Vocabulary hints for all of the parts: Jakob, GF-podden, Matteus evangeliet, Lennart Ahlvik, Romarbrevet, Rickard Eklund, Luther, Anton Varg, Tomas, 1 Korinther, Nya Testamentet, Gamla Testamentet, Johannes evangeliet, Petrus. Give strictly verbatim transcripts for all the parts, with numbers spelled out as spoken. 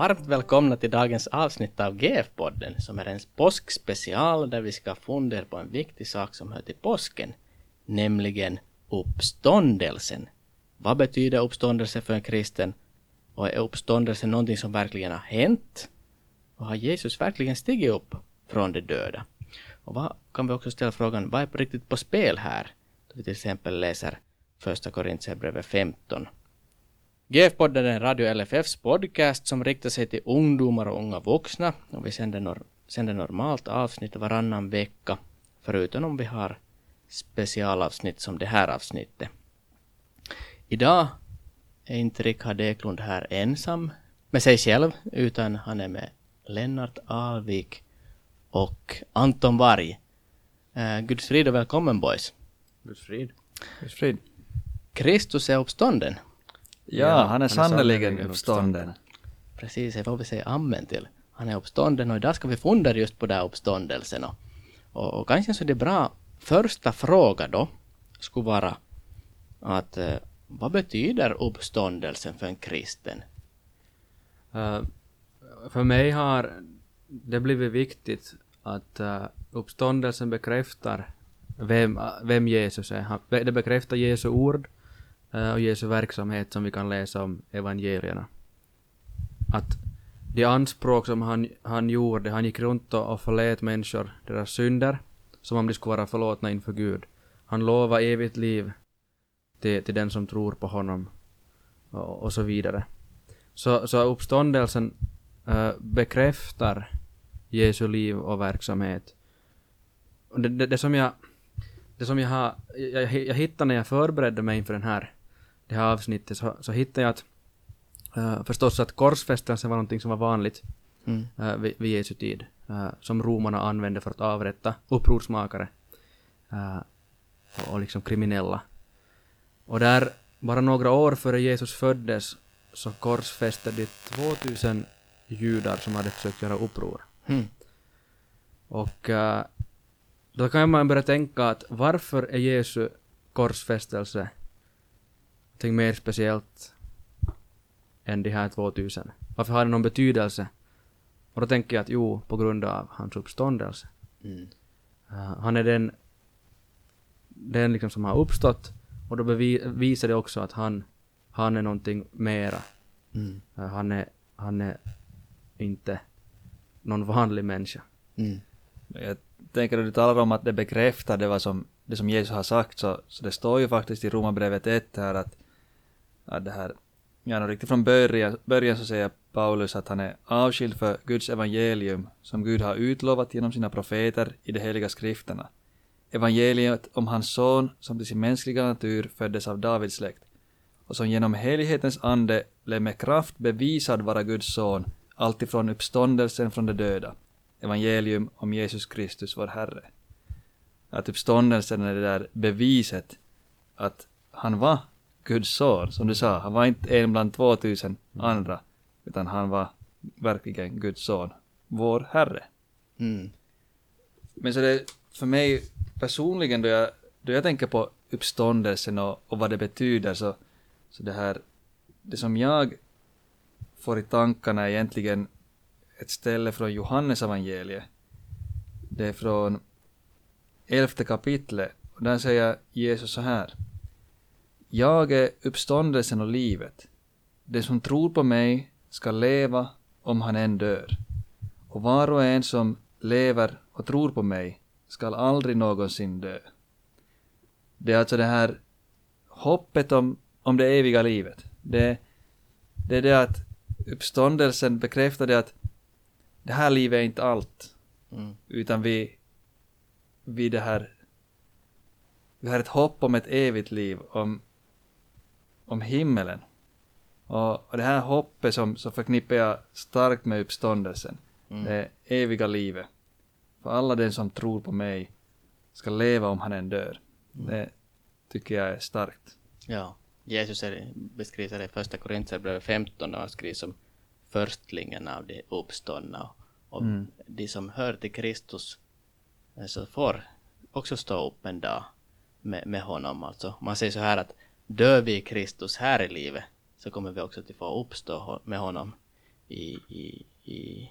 Varmt välkomna till dagens avsnitt av G F-podden som är en påskspecial där vi ska fundera på en viktig sak som hör till påsken, nämligen uppståndelsen. Vad betyder uppståndelse för en kristen? Och är uppståndelsen någonting som verkligen har hänt? Och har Jesus verkligen stigit upp från de döda? Och vad, kan vi också ställa frågan, vad är på riktigt på spel här? Då vi till exempel läser första Korinther femton. G F-podden är en Radio L F F:s podcast som riktar sig till ungdomar och unga vuxna. Och vi sänder, nor- sänder normalt avsnitt varannan vecka, förutom om vi har specialavsnitt som det här avsnittet. Idag är inte Rickard Eklund här ensam med sig själv, utan han är med Lennart Ahlvik och Anton Varg. Uh, Guds frid och välkommen boys. Guds frid. Guds frid. Kristus är uppstånden. Ja, ja, han är sannoliken uppstånden. uppstånden. Precis, det får vi säga amen till. Han är uppstånden och idag ska vi fundera just på den här uppståndelsen. Och, och, och kanske så är det bra, första fråga då skulle vara att eh, vad betyder uppståndelsen för en kristen? Uh, för mig har det blivit viktigt att uh, uppståndelsen bekräftar vem, vem Jesus är. Han, det bekräftar Jesu ord och Jesu verksamhet som vi kan läsa om evangelierna. Att de anspråk som han, han gjorde, han gick runt och förlät människor deras synder som om de skulle vara förlåtna inför Gud. Han lovar evigt liv till, till den som tror på honom och, och så vidare. Så, så uppståndelsen äh, bekräftar Jesu liv och verksamhet. Det, det, det som jag det som jag, har, jag, jag hittade när jag förberedde mig inför den här det här avsnittet så, så hittade jag att uh, förstås att korsfästelsen var någonting som var vanligt mm. uh, vid, vid Jesu tid. Uh, som romarna använde för att avrätta upprorsmakare uh, och, och liksom kriminella. Och där, bara några år före Jesus föddes, så korsfäste de tvåtusen judar som hade försökt göra uppror. Mm. Och uh, då kan man börja tänka att varför är Jesu korsfästelse någonting mer speciellt än de här tvåtusen? Varför har det någon betydelse? Och då tänker jag att jo, på grund av hans uppståndelse. Mm. Uh, han är den, den liksom som har uppstått, och då bevi- visar det också att han, han är någonting mera. Mm. Uh, han, är, han är inte någon vanlig människa. Mm. Jag tänker att du talar om att det bekräftar det, var som, det som Jesus har sagt, så, så det står ju faktiskt i Romarbrevet ett här att, att det här, ja, riktigt från början, början så säger Paulus att han är avskild för Guds evangelium som Gud har utlovat genom sina profeter i de heliga skrifterna. Evangeliet om hans son som till sin mänskliga natur föddes av Davids släkt och som genom helighetens ande blev med kraft bevisad vara Guds son alltifrån uppståndelsen från de döda. Evangelium om Jesus Kristus vår Herre. Att uppståndelsen är det där beviset att han var Guds son, som du sa. Han var inte en bland tvåtusen andra, utan han var verkligen Guds son, vår Herre. Mm. Men så det för mig personligen, då jag, då jag tänker på uppståndelsen och, och vad det betyder, så, så det här, det som jag får i tankarna är egentligen ett ställe från Johannes evangeliet. Det är från elfte kapitlet. Och där säger Jesus så här: jag är uppståndelsen och livet. Den som tror på mig ska leva om han än dör. Och var och en som lever och tror på mig ska aldrig någonsin dö. Det är alltså det här hoppet om, om det eviga livet. Det, det är det att uppståndelsen bekräftar det att det här livet är inte allt. Mm. Utan vi, vi, det här, vi har ett hopp om ett evigt liv. Om, om himmelen. Och, och det här hoppet som, som förknippar jag starkt med uppståndelsen. Mm. Det eviga livet. För alla den som tror på mig ska leva om han än dör. Mm. Det tycker jag är starkt. Ja, Jesus är, beskriver det i första Korinther femton. Han skriver som förstlingen av de uppståndna, och mm. de som hör till Kristus så får också stå upp en dag med, med honom. Alltså, man säger så här att dör vi Kristus här i livet så kommer vi också till få uppstå med honom i, i, i,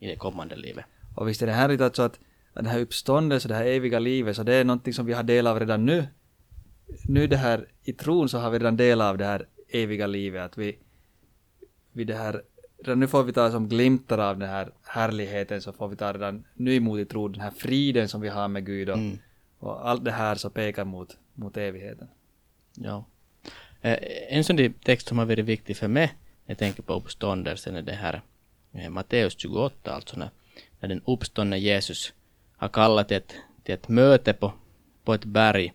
i det kommande livet. Och visst är det härligt alltså att den här uppståndelsen, det här eviga livet, så det är någonting som vi har del av redan nu. Nu det här i tron så har vi redan del av det här eviga livet, att vi, vi det här, redan nu får vi ta som glimtar av den här härligheten, så får vi ta redan nu emot i tron den här friden som vi har med Gud och, mm. och allt det här så pekar mot, mot evigheten. Ja. En sån text som har varit viktig för mig, jag tänker på uppståndelsen, är det här Matteus tjugoåtta, alltså när, när den uppståndne Jesus har kallat ett, till ett möte på, på ett berg.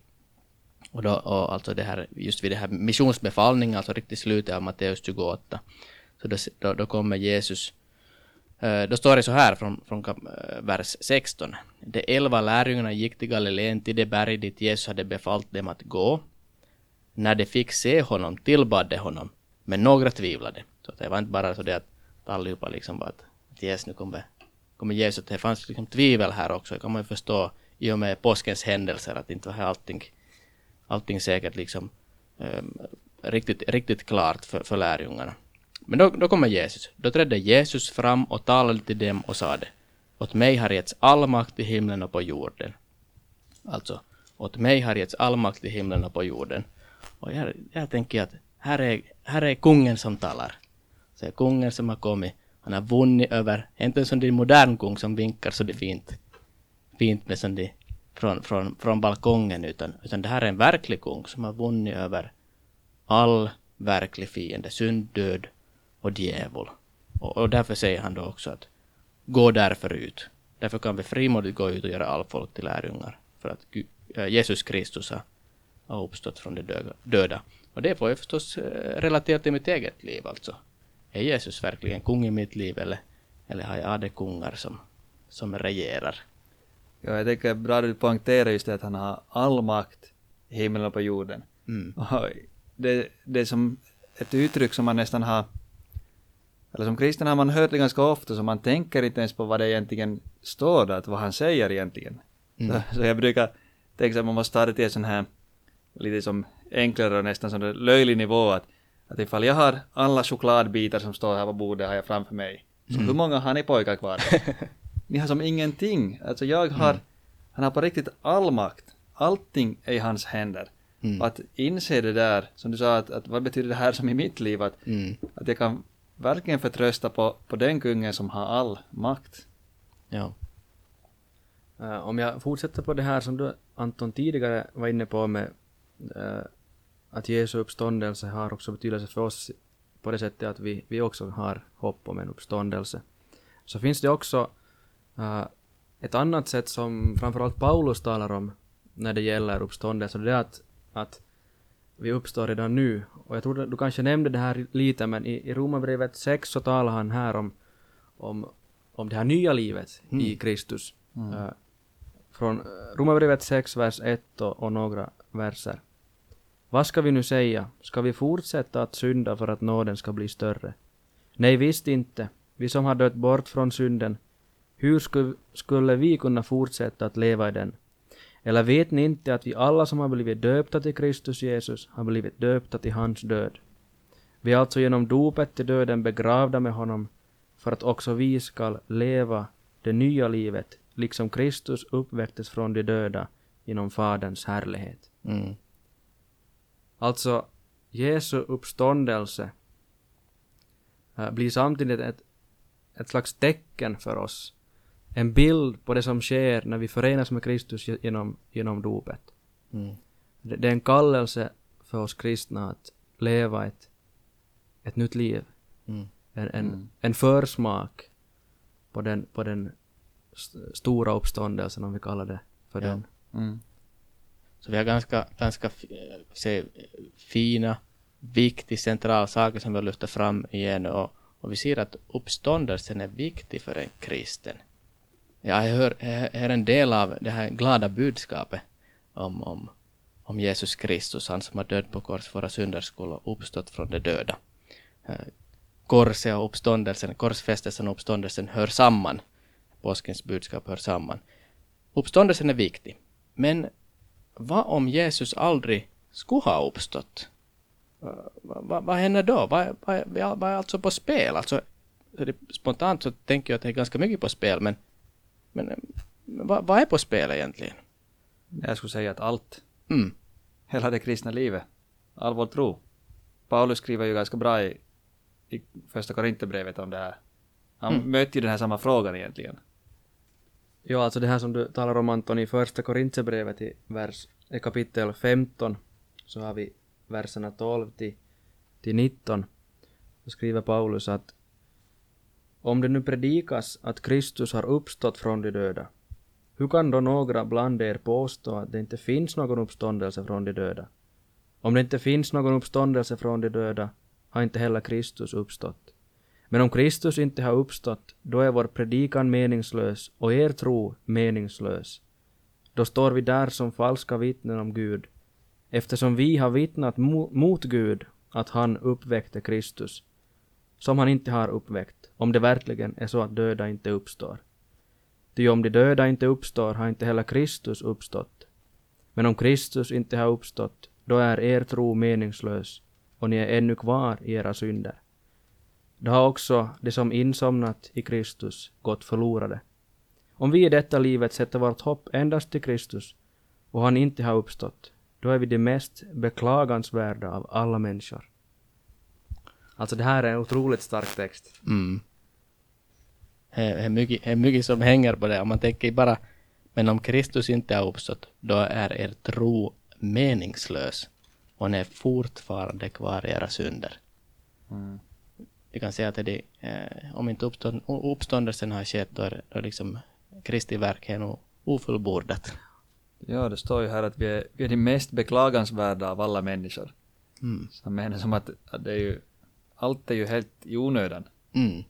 Och då, och alltså det här, just vid det här missionsbefallningen, alltså riktigt slutet av Matteus tjugoåtta. Så då, då, då kommer Jesus, då står det så här från, från vers sexton. De elva lärjungarna gick till Galileen, till det berg dit Jesus hade befallt dem att gå. När de fick se honom tillbad de honom, men några tvivlade. Så det var inte bara så det att allihopa liksom var att, att Jesus nu kommer, kommer Jesus. Det fanns liksom tvivel här också, det kan man ju förstå i och med påskens händelser, att inte var allting, allting säkert liksom um, riktigt, riktigt klart för, för lärjungarna. Men då, då kommer Jesus. Då trädde Jesus fram och talade till dem och sade: åt mig har getts all makt i himlen och på jorden. Alltså, åt mig har getts all makt i himlen och på jorden. Och jag, jag tänker att här är, här är kungen som talar. Så är kungen som har kommit. Han har vunnit över, inte en sån där modern kung som vinkar så det är fint. Fint med sån där från, från, från balkongen. Utan, utan det här är en verklig kung som har vunnit över all verklig fiende. Synd, död och djävul. Och, och därför säger han då också att gå därför ut. Därför kan vi frimodigt gå ut och göra all folk till lärjungar. För att Gud, Jesus Kristus har har uppstått från de döda. Och det får jag förstås relatera till mitt eget liv alltså. Är Jesus verkligen kung i mitt liv, eller, eller har jag andra kungar som, som regerar? Ja, jag tänker bra att du poängterar just det att han har all makt i himlen och på jorden. Mm. Och det, det är som ett uttryck som man nästan har, eller som kristen har man hört det ganska ofta, så man tänker inte ens på vad det egentligen står där, vad han säger egentligen. Mm. Så, så jag brukar tänka att man måste ta det till en sån här lite som enklare och nästan som en löjlig nivå, att, att ifall jag har alla chokladbitar som står här på bordet har jag framför mig. Så mm. hur många har ni pojkar kvar? Ni har som ingenting. Alltså jag har, mm. han har på riktigt all makt. Allting är i hans händer. Mm. Att inse det där, som du sa, att, att vad betyder det här som i mitt liv? Att, mm. att jag kan verkligen förtrösta på, på den kungen som har all makt. Ja. Uh, om jag fortsätter på det här som du Anton tidigare var inne på med att Jesu uppståndelse har också betydelse för oss på det sättet att vi, vi också har hopp om en uppståndelse. Så finns det också uh, ett annat sätt som framförallt Paulus talar om när det gäller uppståndelse, och det är att, att vi uppstår redan nu. Och jag tror att du kanske nämnde det här lite, men i, i Romarbrevet sex så talar han här om, om, om det här nya livet mm. i Kristus. Mm. Uh, från Romarbrevet sex, vers ett och, och några verser. Vad ska vi nu säga? Ska vi fortsätta att synda för att nåden ska bli större? Nej, visst inte. Vi som har dött bort från synden, hur sku- skulle vi kunna fortsätta att leva i den? Eller vet ni inte att vi alla som har blivit döpta till Kristus Jesus har blivit döpta till hans död? Vi är alltså genom dopet till döden begravda med honom, för att också vi ska leva det nya livet, liksom Kristus uppväcktes från de döda genom Faderns härlighet. Mm. Alltså, Jesu uppståndelse äh, blir samtidigt ett, ett slags tecken för oss. En bild på det som sker när vi förenas med Kristus genom, genom dopet. Mm. Det, det är en kallelse för oss kristna att leva ett, ett nytt liv. Mm. En, en, mm. en försmak på den, på den st- stora uppståndelsen, om vi kallar det för ja. den. Mm. Så vi har ganska, ganska se, fina, viktiga, centrala saker som vi har lyft fram igen. Och, och vi ser att uppståndelsen är viktig för en kristen. Ja, jag hör, jag hör en del av det här glada budskapet om, om, om Jesus Kristus, han som har dött på kors för våra synders skull och uppstått från de döda. Korset och uppståndelsen, korsfästelsen och uppståndelsen hör samman. Påskens budskap hör samman. Uppståndelsen är viktig, men vad om Jesus aldrig skulle ha uppstått? Vad va, va händer då? Vad va, va är alltså på spel? Alltså, spontant så tänker jag att det är ganska mycket på spel, men, men vad, vad är på spel egentligen? Jag skulle säga att allt. Mm. Hela det kristna livet. All vår tro. Paulus skriver ju ganska bra i, i första Korintherbrevet om det här. Han mm. möter ju den här samma frågan egentligen. Ja, alltså det här som du talar om, Anton, i första Korintherbrevet i vers, i kapitel femton så har vi verserna tolv till, till nitton. Då skriver Paulus att om det nu predikas att Kristus har uppstått från de döda, hur kan då några bland er påstå att det inte finns någon uppståndelse från de döda? Om det inte finns någon uppståndelse från de döda har inte heller Kristus uppstått. Men om Kristus inte har uppstått, då är vår predikan meningslös och er tro meningslös. Då står vi där som falska vittnen om Gud, eftersom vi har vittnat mo- mot Gud att han uppväckte Kristus, som han inte har uppväckt, om det verkligen är så att döda inte uppstår. Ty om de döda inte uppstår har inte heller Kristus uppstått. Men om Kristus inte har uppstått, då är er tro meningslös och ni är ännu kvar i era synder. Då har också de som insomnat i Kristus gått förlorade. Om vi i detta livet sätter vårt hopp endast till Kristus och han inte har uppstått, då är vi de mest beklagansvärda av alla människor. Alltså det här är en otroligt stark text. Mm. Det är mycket, mycket som hänger på det. Om man tänker bara, men om Kristus inte har uppstått, då är er tro meningslös och ni är fortfarande kvar i era synder. Mm. Vi kan säga att det, eh, om inte uppstånd, uppståndelsen har skett, då är, då är liksom Kristi verk är nog ofullbordat. Ja, det står ju här att vi är, vi är de mest beklagansvärda av alla människor. Mm. Så jag menar som att, att det är ju, allt är ju helt i onödan. Mm.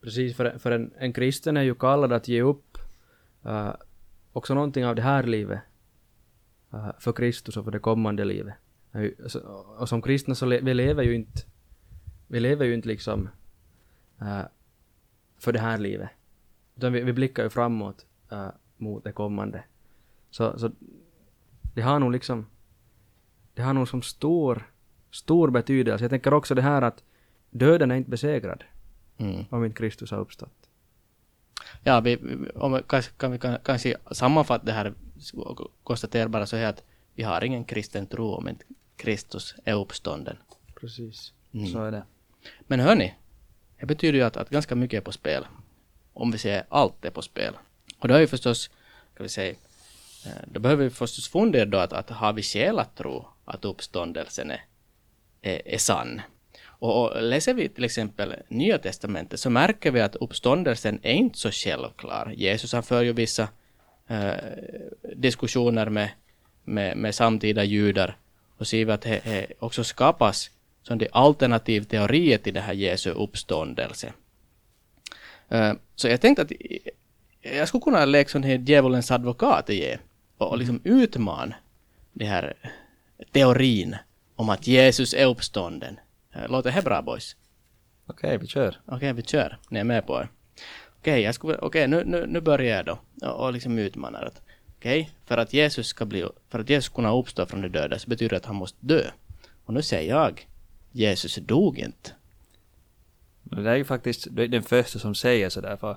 Precis, för, för en, en kristen är ju kallad att ge upp uh, också någonting av det här livet uh, för Kristus och för det kommande livet. Och som kristna så le, vi lever ju inte Vi lever ju inte liksom uh, för det här livet. Utan vi, vi blickar ju framåt uh, mot det kommande. Så, så det har nog liksom det har nog som stor, stor betydelse. Jag tänker också det här att döden är inte besegrad mm. om inte Kristus har uppstått. Ja, vi, om, kan vi kan, kanske sammanfatta det här och konstatera bara så här att vi har ingen kristen tro om inte Kristus är uppstånden. Precis, mm. så är det. Men hörni, det betyder ju att, att ganska mycket är på spel. Om vi säger allt är på spel. Och då är ju förstås, kan vi säga, då behöver vi förstås fundera då att, att har vi skäl att tro att uppståndelsen är, är, är sann. Och, och läser vi till exempel Nya Testamentet så märker vi att uppståndelsen är inte så självklar. Jesus han för ju vissa eh, diskussioner med, med, med samtida judar och ser vi att det, det också skapas som det alternativ teorier till det här Jesu uppståndelse. Eh, så jag tänkte att jag skulle kunna lägga sån här djävulens advokat i och liksom utmana den här teorin om att Jesus är uppstånden. Låter det bra, boys? Okej, okay, vi kör. Okej, okay, vi kör. Ni är med på det. Okej, okay, okay, nu, nu, nu börjar jag då. Och, och liksom utmanar att okej, okay, för att Jesus ska bli, för att Jesus ska kunna uppstå från de döda så betyder det att han måste dö. Och nu säger jag, Jesus dog inte. Det är ju faktiskt det är den första som säger sådär, för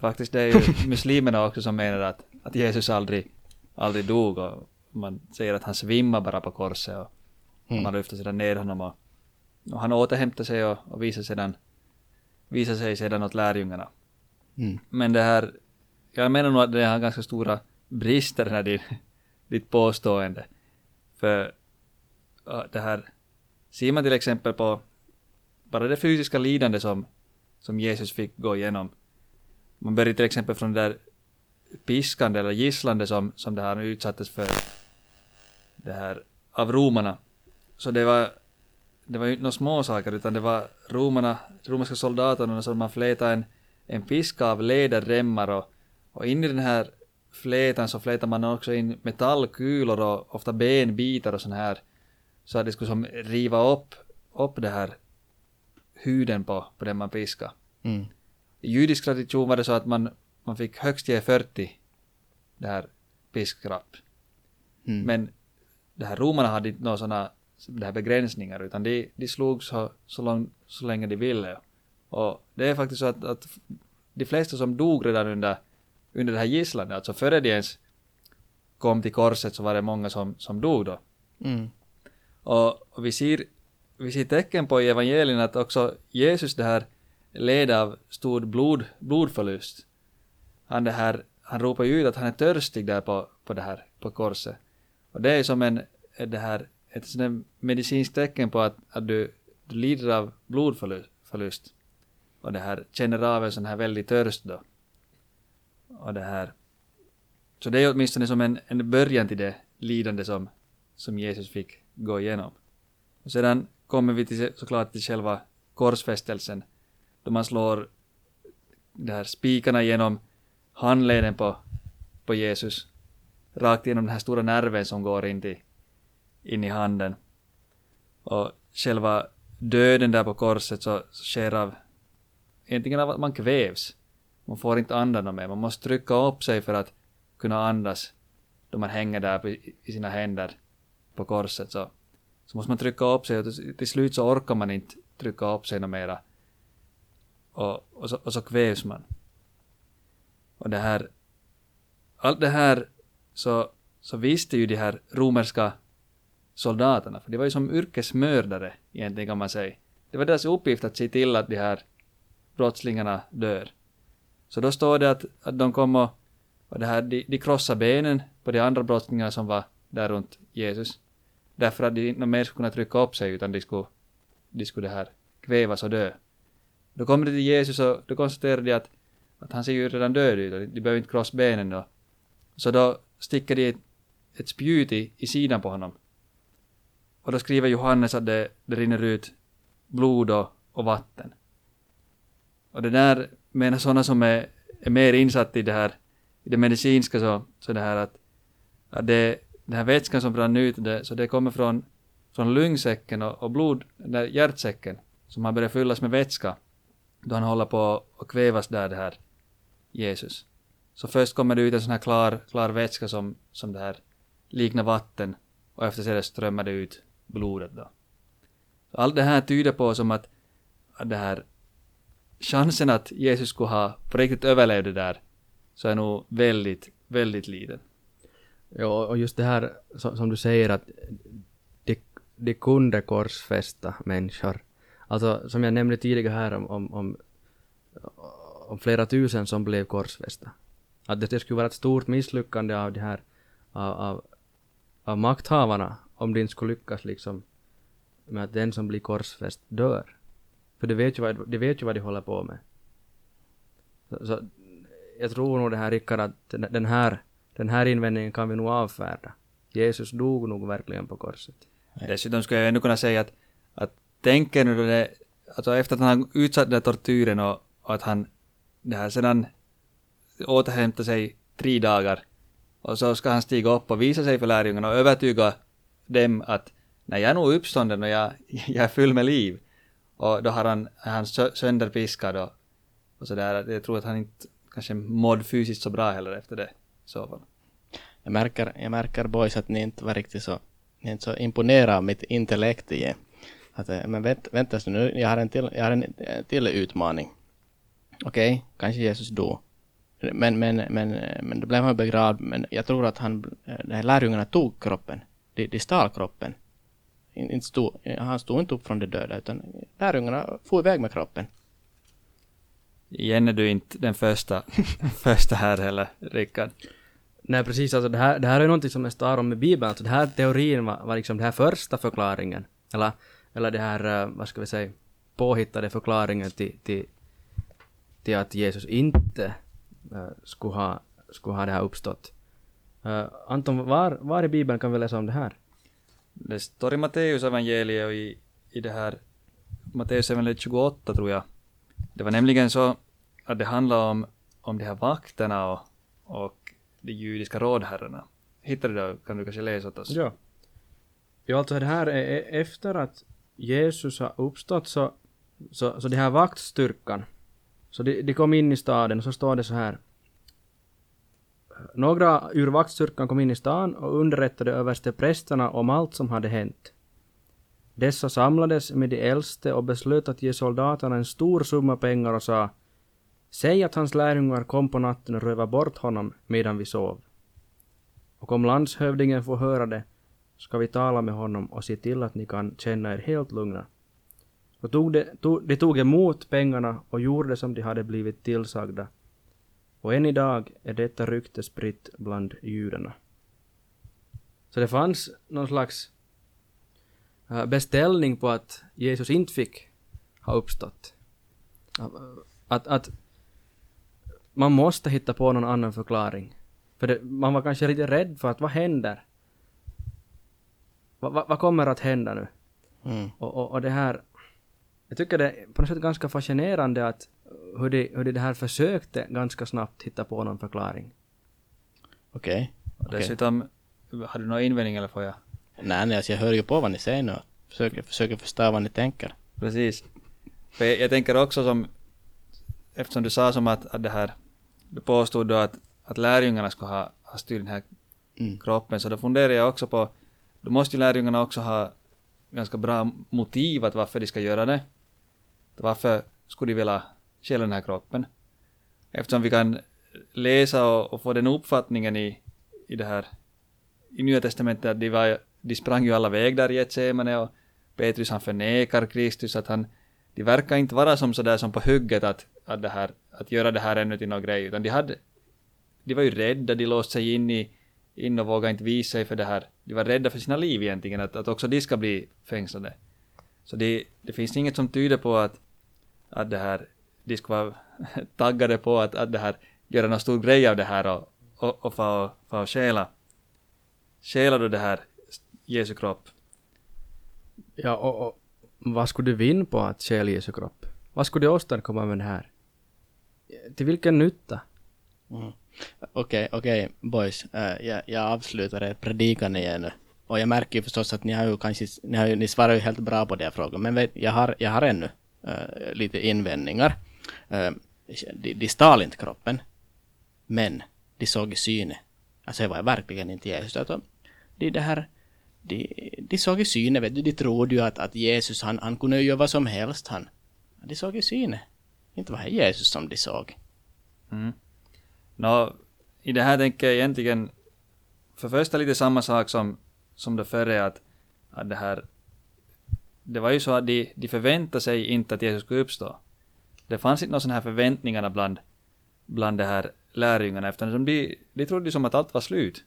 faktiskt det är ju muslimerna också som menar att, att Jesus aldrig, aldrig dog och man säger att han svimmar bara på korset och mm. man lyfter sedan ner honom och, och han återhämtar sig och, och visar, sedan, visar sig sedan åt lärjungarna. Mm. Men det här, jag menar nog att det har ganska stora brister när din, ditt påstående. För det här ser man till exempel på bara det fysiska lidande som, som Jesus fick gå igenom. Man börjar till exempel från det där piskande eller gisslande som, som det här utsattes för det här av romarna. Så det var det var ju inte några små saker utan det var romarna, romerska soldaterna som man flätade en, en piska av ledarremmar och, och in i den här flätan så flätade man också in metallkulor och ofta benbitar och sån här så att det skulle som riva upp, upp det här huden på, på den man piskade. Mm. I judisk tradition var det så att man, man fick högst ge fyrtio det här piskrapp. Mm. Men det här romarna hade inte några sådana det här begränsningar utan de, de slog så, så, lång, så länge de ville. Och det är faktiskt så att, att de flesta som dog redan under, under det här gisslandet, alltså före de ens kom till korset, så var det många som, som dog då. Mm. Och, och vi ser, vi ser tecken på i evangelien att också Jesus det här led av stor blod, blodförlust. Han, det här, han ropar ju ut att han är törstig där på, på det här på korset. Och det är som en, det här, ett sådant medicinskt tecken på att, att du, du lider av blodförlust. Och det här känner av en sån här väldigt törst då. Och det här. Så det är åtminstone som en, en början till det lidande som, som Jesus fick gå igenom. Och sedan kommer vi till, såklart till själva korsfästelsen. Då man slår de här spikarna genom handleden på, på Jesus. Rakt genom den här stora nerven som går in, till, in i handen. Och själva döden där på korset så, så sker av egentligen av att man kvävs. Man får inte andan med. Man måste trycka upp sig för att kunna andas. Då man hänger där på, i sina händer på korset. Så, så måste man trycka upp sig. Och till slut så orkar man inte trycka upp sig något mera. Och, och, så, och så kvävs man. Och det här. Allt det här. Så, så visste ju de här romerska soldaterna. För det var ju som yrkesmördare egentligen kan man säga. Det var deras uppgift att se till att de här brottslingarna dör. Så då står det att, att de kom och, och det här, de, de krossade benen på de andra brottslingarna som var där runt Jesus. Därför att de inte mer skulle kunna trycka upp sig utan de skulle, de skulle det här kvävas och dö. Då kom det till Jesus och då konstaterade de att, att han ser ju redan död ut och de behöver inte krossa benen då. Så då sticker de ett, ett spjut i, i sidan på honom. Och då skriver Johannes att det, det rinner ut blod och, och vatten. Och det där menar sådana som är, är mer insatt i det här, i det medicinska så, så det här att, att det, den här vätskan som brann ut, det, så det kommer från, från lungsäcken och, och blod, den där hjärtsäcken som har börjat fyllas med vätska då han håller på att kvävas där det här Jesus. Så först kommer det ut en sån här klar, klar vätska som, som det här liknar vatten och efter sig strömmar det ut blodet då. Så allt det här tyder på som att, att det här chansen att Jesus skulle ha på riktigt överlevt det där så är nog väldigt, väldigt liten. Ja, och just det här som, som du säger att de, de kunde korsfästa människor. Alltså som jag nämnde tidigare här om, om, om, om flera tusen som blev korsfästa. Att det, det skulle vara ett stort misslyckande av de här av, av, av makthavarna om det inte skulle lyckas liksom med att den som blir korsfäst dör. För de vet ju vad de, vet ju vad de håller på med. Så, så jag tror nog det här Rickard att den här, den här invändningen kan vi nog avfärda. Jesus dog nog verkligen på korset. Dessutom skulle jag ändå kunna säga att, att tänker nu det, alltså efter att han utsatt den tortyren och, och att han det här sedan återhämtar sig tre dagar och så ska han stiga upp och visa sig för lärjungarna och övertyga dem att nej, jag är nog uppstånden och jag, jag är full med liv. Och då har han, han sönderpiskad och, och sådär. Jag tror att han inte kanske mådde fysiskt så bra heller efter det. Så. Jag märker, jag märker boys att ni inte var riktigt så, ni inte så imponerade av mitt intellekt igen. Att, men vänt, vänta nu, jag har en till, jag har en till utmaning. Okej, okay, kanske Jesus dog. Men, men, men, men då blev han begravd. Men jag tror att han, de här lärjungarna tog kroppen. De, de stal kroppen. Inte stod, han stod inte upp från de döda utan lärjungarna får iväg med kroppen. Igen är du inte den första, första här heller, Rickard. Nej, precis. Alltså, det, här, det här är någonting som jag står om i Bibeln. Alltså, den här teorin var, var liksom den här första förklaringen. Eller, eller det här, vad ska vi säga, påhittade förklaringen till, till, till att Jesus inte äh, skulle, ha, skulle ha det här uppstått. Äh, Anton, var, var i Bibeln kan vi läsa om det här? Det står i Matteus evangeliet och i, i det här Matteus evangeliet tjugoåtta tror jag. Det var nämligen så att det handlade om, om de här vakterna och, och de judiska rådherrarna. Hittar du det? Kan du kanske läsa åt oss? Ja. Ja, alltså det här är efter att Jesus har uppstått så, så, så det här vaktstyrkan. Så de, de kom in i staden och så står det så här. Några ur vaktstyrkan kom in i stan och underrättade översteprästerna om allt som hade hänt. Dessa samlades med de äldste och beslöt att ge soldaterna en stor summa pengar och sa: säg att hans lärjungar kom på natten och röva bort honom medan vi sov. Och om landshövdingen får höra det, ska vi tala med honom och se till att ni kan känna er helt lugna. Och tog de, to, de tog emot pengarna och gjorde som de hade blivit tillsagda. Och än idag är detta rykte spritt bland judarna. Så det fanns någon slags beställning på att Jesus inte fick ha uppstått. Att, att man måste hitta på någon annan förklaring. För det, man var kanske lite rädd för att vad händer? Va, va, vad kommer att hända nu? Mm. Och, och, och det här, jag tycker det är på något sätt ganska fascinerande att hur de, hur de det här försökte ganska snabbt hitta på någon förklaring. Okej. Okay. Okay. Dessutom, har du någon invändning eller får jag? Nej, nej, alltså jag hör ju på vad ni säger nu. Försöker, försöker förstå vad ni tänker. Precis. För jag, jag tänker också som, eftersom du sa som att, att det här, du påstod då att, att lärjungarna ska ha, ha styr den här mm. kroppen, så då funderar jag också på, då måste ju lärjungarna också ha ganska bra motiv att varför de ska göra det. Varför skulle de vilja stjäla den här kroppen? Eftersom vi kan läsa och, och få den uppfattningen i, i det här, i Nya Testamentet, att de var de sprang ju alla väg där i Getsemane, och Petrus han förnekar Kristus, att han, de verkar inte vara som sådär som på hugget att, att, det här, att göra det här ännu till någon grej, utan de, hade, de var ju rädda, de låste sig in, i, in och vågade inte visa sig för det här, de var rädda för sina liv egentligen, att, att också de ska bli fängslade. Så det, det finns inget som tyder på att, att det här, de ska vara taggade på att, att det här, göra någon stor grej av det här och, och, och få, få stjäla stjäla då det här Jesu kropp. Ja, och, och vad skulle du vinna på att stjäla Jesu kropp? Vad skulle du åstadkomma med det här? Till vilken nytta? Okej, mm. okej, okay, okay, boys. Uh, jag, jag avslutar det predikan igen nu. Och jag märker ju förstås att ni har ju kanske, ni, har ju, ni svarar ju helt bra på den frågan. Men vet, jag, har, jag har ännu uh, lite invändningar. Uh, de, de stal inte kroppen, men de såg i syne. Alltså det var verkligen inte Jesus. Utan det, det här... De, de såg i syne, vet du, de trodde ju att, att Jesus, han, han kunde göra vad som helst, han. De såg i syne. Inte var det Jesus som de såg. Mm. Nå, i det här tänker jag egentligen, för första lite samma sak som, som det förra, att, att det här, det var ju så att de, de förväntade sig inte att Jesus skulle uppstå. Det fanns inte någon sån här förväntningarna bland, bland de här lärjungarna, eftersom de, de trodde som att allt var slut.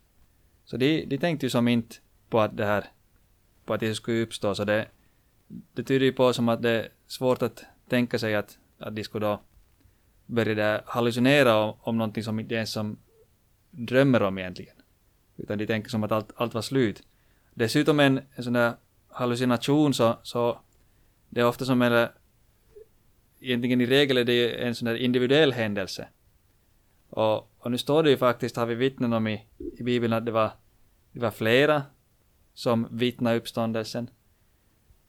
Så de, de tänkte ju som inte på att det här, på att Jesus skulle uppstå, så det, det tyder ju på som att det är svårt att tänka sig att, att de skulle då börja hallucinera om, om någonting som inte ens som drömmer om egentligen, utan de tänker som att allt, allt var slut. Dessutom en, en sån där hallucination, så, så det är ofta som en, egentligen i regel är det en sån där individuell händelse, och, och nu står det ju faktiskt, har vi vittnen om i, i Bibeln, att det var, det var flera som vittnar uppståndelsen.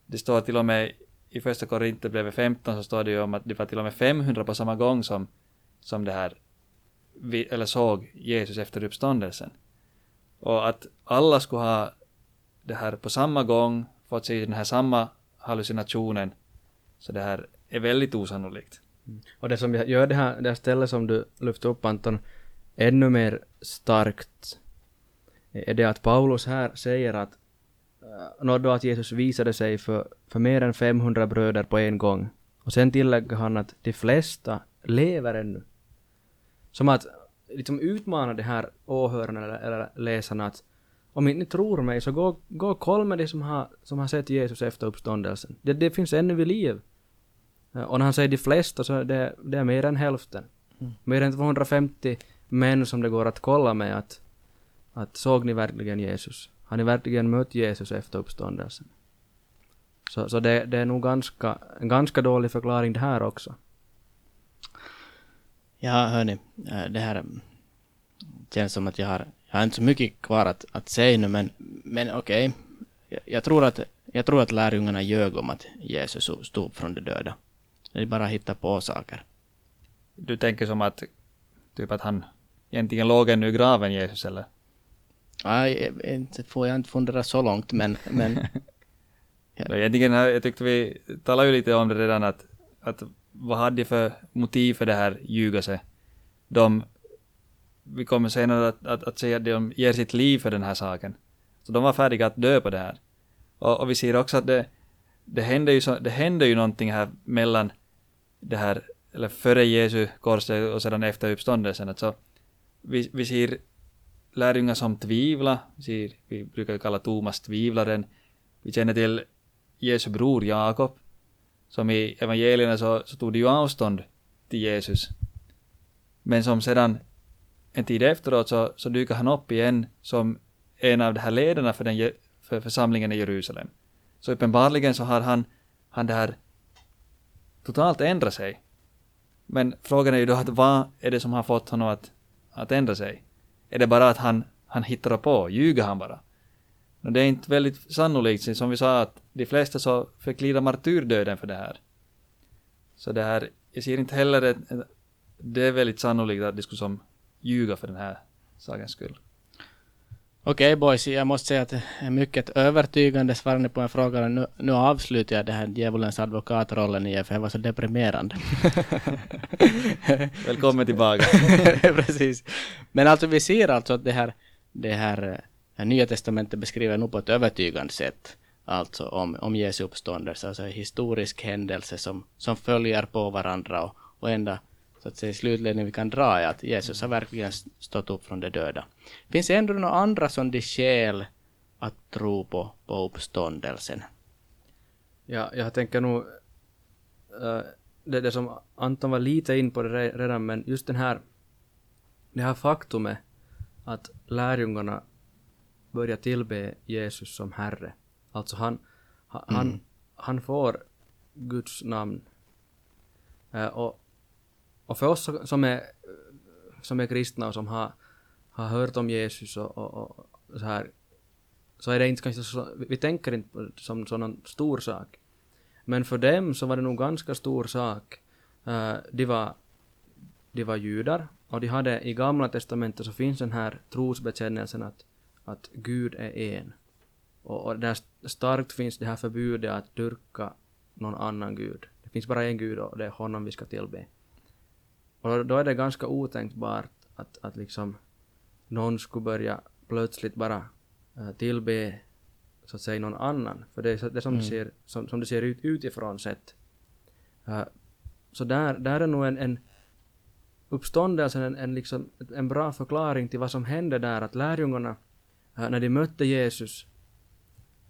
Det står till och med i första Korinther blev femton, så står det ju om att det var till och med femhundra på samma gång som, som det här vi, eller såg Jesus efter uppståndelsen. Och att alla skulle ha det här på samma gång, fått sig den här samma hallucinationen, så det här är väldigt osannolikt. Mm. Och det som gör det här, det här stället som du lyfter upp, Anton, ännu mer starkt är det att Paulus här säger att nådå att Jesus visade sig för, för mer än femhundra bröder på en gång. Och sen tillägger han att de flesta lever ännu. Som att liksom utmana det här åhörarna eller, eller läsarna att om ni tror mig, så gå, gå och kolla med det som har, som har sett Jesus efter uppståndelsen. Det, det finns ännu vid liv. Och när han säger de flesta, så det, det är mer än hälften. Mm. Mer än tvåhundrafemtio män som det går att kolla med att Att såg ni verkligen Jesus? Har ni verkligen mött Jesus efter uppståndelsen? Så, så det, det är nog ganska, en ganska dålig förklaring det här också. Ja, hörni. Det här känns som att jag har, jag har inte så mycket kvar att, att säga nu. Men, men okej. Okay. Jag, jag, tror att, jag tror att lärjungarna ljög om att Jesus stod från de döda. Det är bara att hitta på saker. Du tänker som att, typ att han egentligen låg ännu i graven, Jesus, eller? Nej, får jag inte fundera så långt, men... men Jag, tycker, jag tyckte vi talade ju lite om det redan, att, att vad hade för motiv för det här ljuga sig? De, vi kommer senare att, att, att säga att de ger sitt liv för den här saken. Så de var färdiga att dö på det här. Och, och vi ser också att det, det, händer ju så, det händer ju någonting här mellan det här, eller före Jesu kors och sedan efter uppståndelsen. Alltså, vi, vi ser lärjungar som tvivlar. Vi, ser, vi brukar kalla Tomas tvivlaren. Vi känner till Jesu bror Jakob, som i evangelierna så, så tog det ju avstånd till Jesus. Men som sedan en tid efteråt så, så dyker han upp igen som en av de här ledarna för, den, för församlingen i Jerusalem. Så uppenbarligen så har han, han det här totalt ändrat sig. Men frågan är ju då att vad är det som har fått honom att, att ändra sig? Är det bara att han, han hittar på, ljuger han bara? Det är inte väldigt sannolikt, som vi sa, att de flesta så förklidar martyrdöden för det här. Så det här, jag ser inte heller det, det är väldigt sannolikt att de skulle som ljuga för den här sakens skull. Okej okay, boys, jag måste säga att det är mycket övertygande svarande på en fråga. Nu, nu avslutar jag det här djävulens advokatrollen igen, för jag var så deprimerande. Välkommen tillbaka. Precis. Men alltså vi ser alltså att det här, det här Nya testamentet beskriver nog på ett övertygande sätt alltså om, om Jesu uppståndelse, alltså historisk händelse som, som följer på varandra, och, och ända så att säga slutledningen vi kan dra är att Jesus har verkligen stått upp från de döda. Finns det ändå några andra som det skäl att tro på, på uppståndelsen? Ja, jag tänker nog äh, det, det som Anton var lite in på det redan, men just den här det här faktumet att lärjungarna börja tillbe Jesus som Herre. Alltså han, han, mm. han, han får Guds namn. Eh, och, och för oss som är, som är kristna och som har, har hört om Jesus och, och, och så här, så är det inte kanske så, vi tänker inte på det som, som någon stor sak. Men för dem så var det nog ganska stor sak. Eh, de, var, de var judar, och de hade i Gamla Testamentet så finns den här trosbekännelsen att att Gud är en. Och, och där starkt finns det här förbudet att dyrka någon annan Gud. Det finns bara en Gud, och det är honom vi ska tillbe. Och då är det ganska otänkbart att, att liksom någon skulle börja plötsligt bara äh, tillbe så att säga någon annan. För det är, det är som, mm. det ser, som, som det ser ut utifrån sett. Äh, så där, där är nog en, en uppståndelsen en, en, liksom, en bra förklaring till vad som hände där. Att lärjungarna Uh, när de mötte Jesus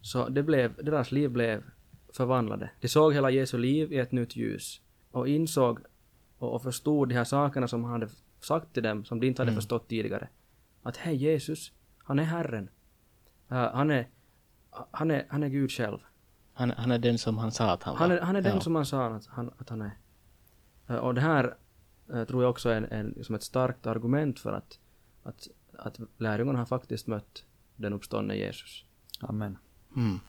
så det blev, deras liv blev förvandlade. De såg hela Jesu liv i ett nytt ljus och insåg och, och förstod de här sakerna som han hade sagt till dem, som de inte hade mm. förstått tidigare. Att hej, Jesus, han är Herren. Uh, han, är, han, är, han är Gud själv. Han, han är den som han sa att han var. Han är, han är den ja. som han sa att han, att han är. Uh, och det här uh, tror jag också är en, en, som ett starkt argument för att, att, att lärjungarna har faktiskt mött den uppståndne Jesus. Amen. Mm.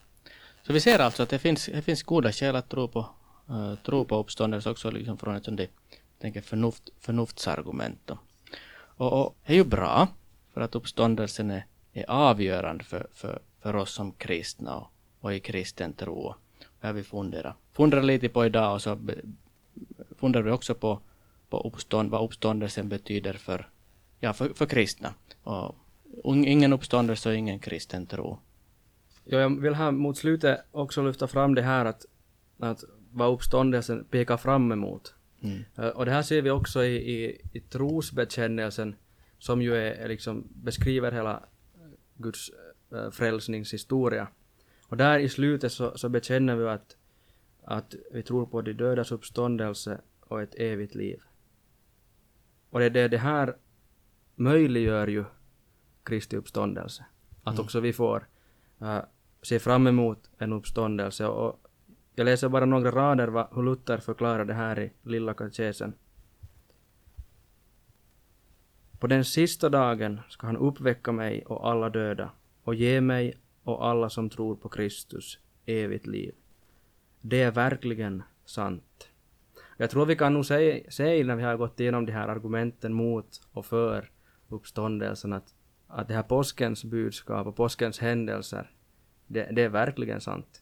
Så vi ser alltså att det finns, det finns goda skäl att tro på, uh, tro på uppståndelse också liksom från ett sådant tänker förnuft, förnuftsargument. Och, och det är ju bra, för att uppståndelsen är, är avgörande för, för, för oss som kristna och, och i kristen tro. Det har vi funderat. Funderar lite på idag, och så be, funderar vi också på, på uppstånd, vad uppståndelsen betyder för, ja, för, för kristna. Och ingen uppståndelse och ingen kristen tro. Ja, jag vill här mot slutet också lyfta fram det här att, att vad uppståndelsen pekar fram emot. Mm. Uh, och det här ser vi också i, i, i trosbekännelsen, som ju är, är liksom beskriver hela Guds uh, frälsningshistoria. Och där i slutet så, så bekänner vi att, att vi tror på de dödas uppståndelse och ett evigt liv. Och det är det här möjliggör ju Kristi uppståndelse. Att mm. också vi får uh, se fram emot en uppståndelse. Och jag läser bara några rader va, hur Luther förklarar det här i Lilla katekesen. På den sista dagen ska han uppväcka mig och alla döda och ge mig och alla som tror på Kristus evigt liv. Det är verkligen sant. Jag tror vi kan nog säga, säga när vi har gått igenom de här argumenten mot och för uppståndelsen att, att det här påskens budskap och påskens händelser, det, det är verkligen sant.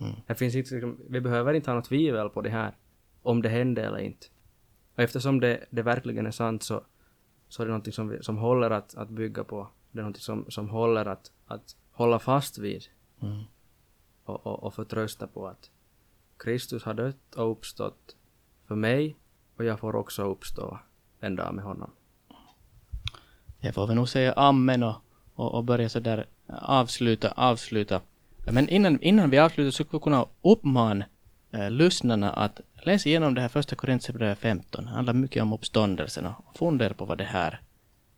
Mm. Här finns inte, vi behöver inte ha något tvivel på det här, om det händer eller inte. Och eftersom det, det verkligen är sant, så, så är det någonting som, vi, som håller att, att bygga på. Det är någonting som, som håller att, att hålla fast vid. Mm. Och, och, och förtrösta på att Kristus har dött och uppstått för mig, och jag får också uppstå en dag med honom. Jag får väl nog säga amen och, och, och börja så där avsluta, avsluta. Men innan, innan vi avslutar så skulle jag kunna uppmana eh, lyssnarna att läsa igenom det här första Korinther femton. Det handlar mycket om uppståndelsen, och fundera på vad det här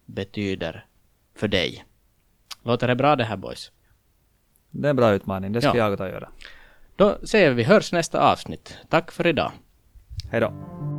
betyder för dig. Låter det bra det här, boys? Det är en bra utmaning, det ska ja. jag ta göra. Då säger vi hörs nästa avsnitt. Tack för idag. Hej då.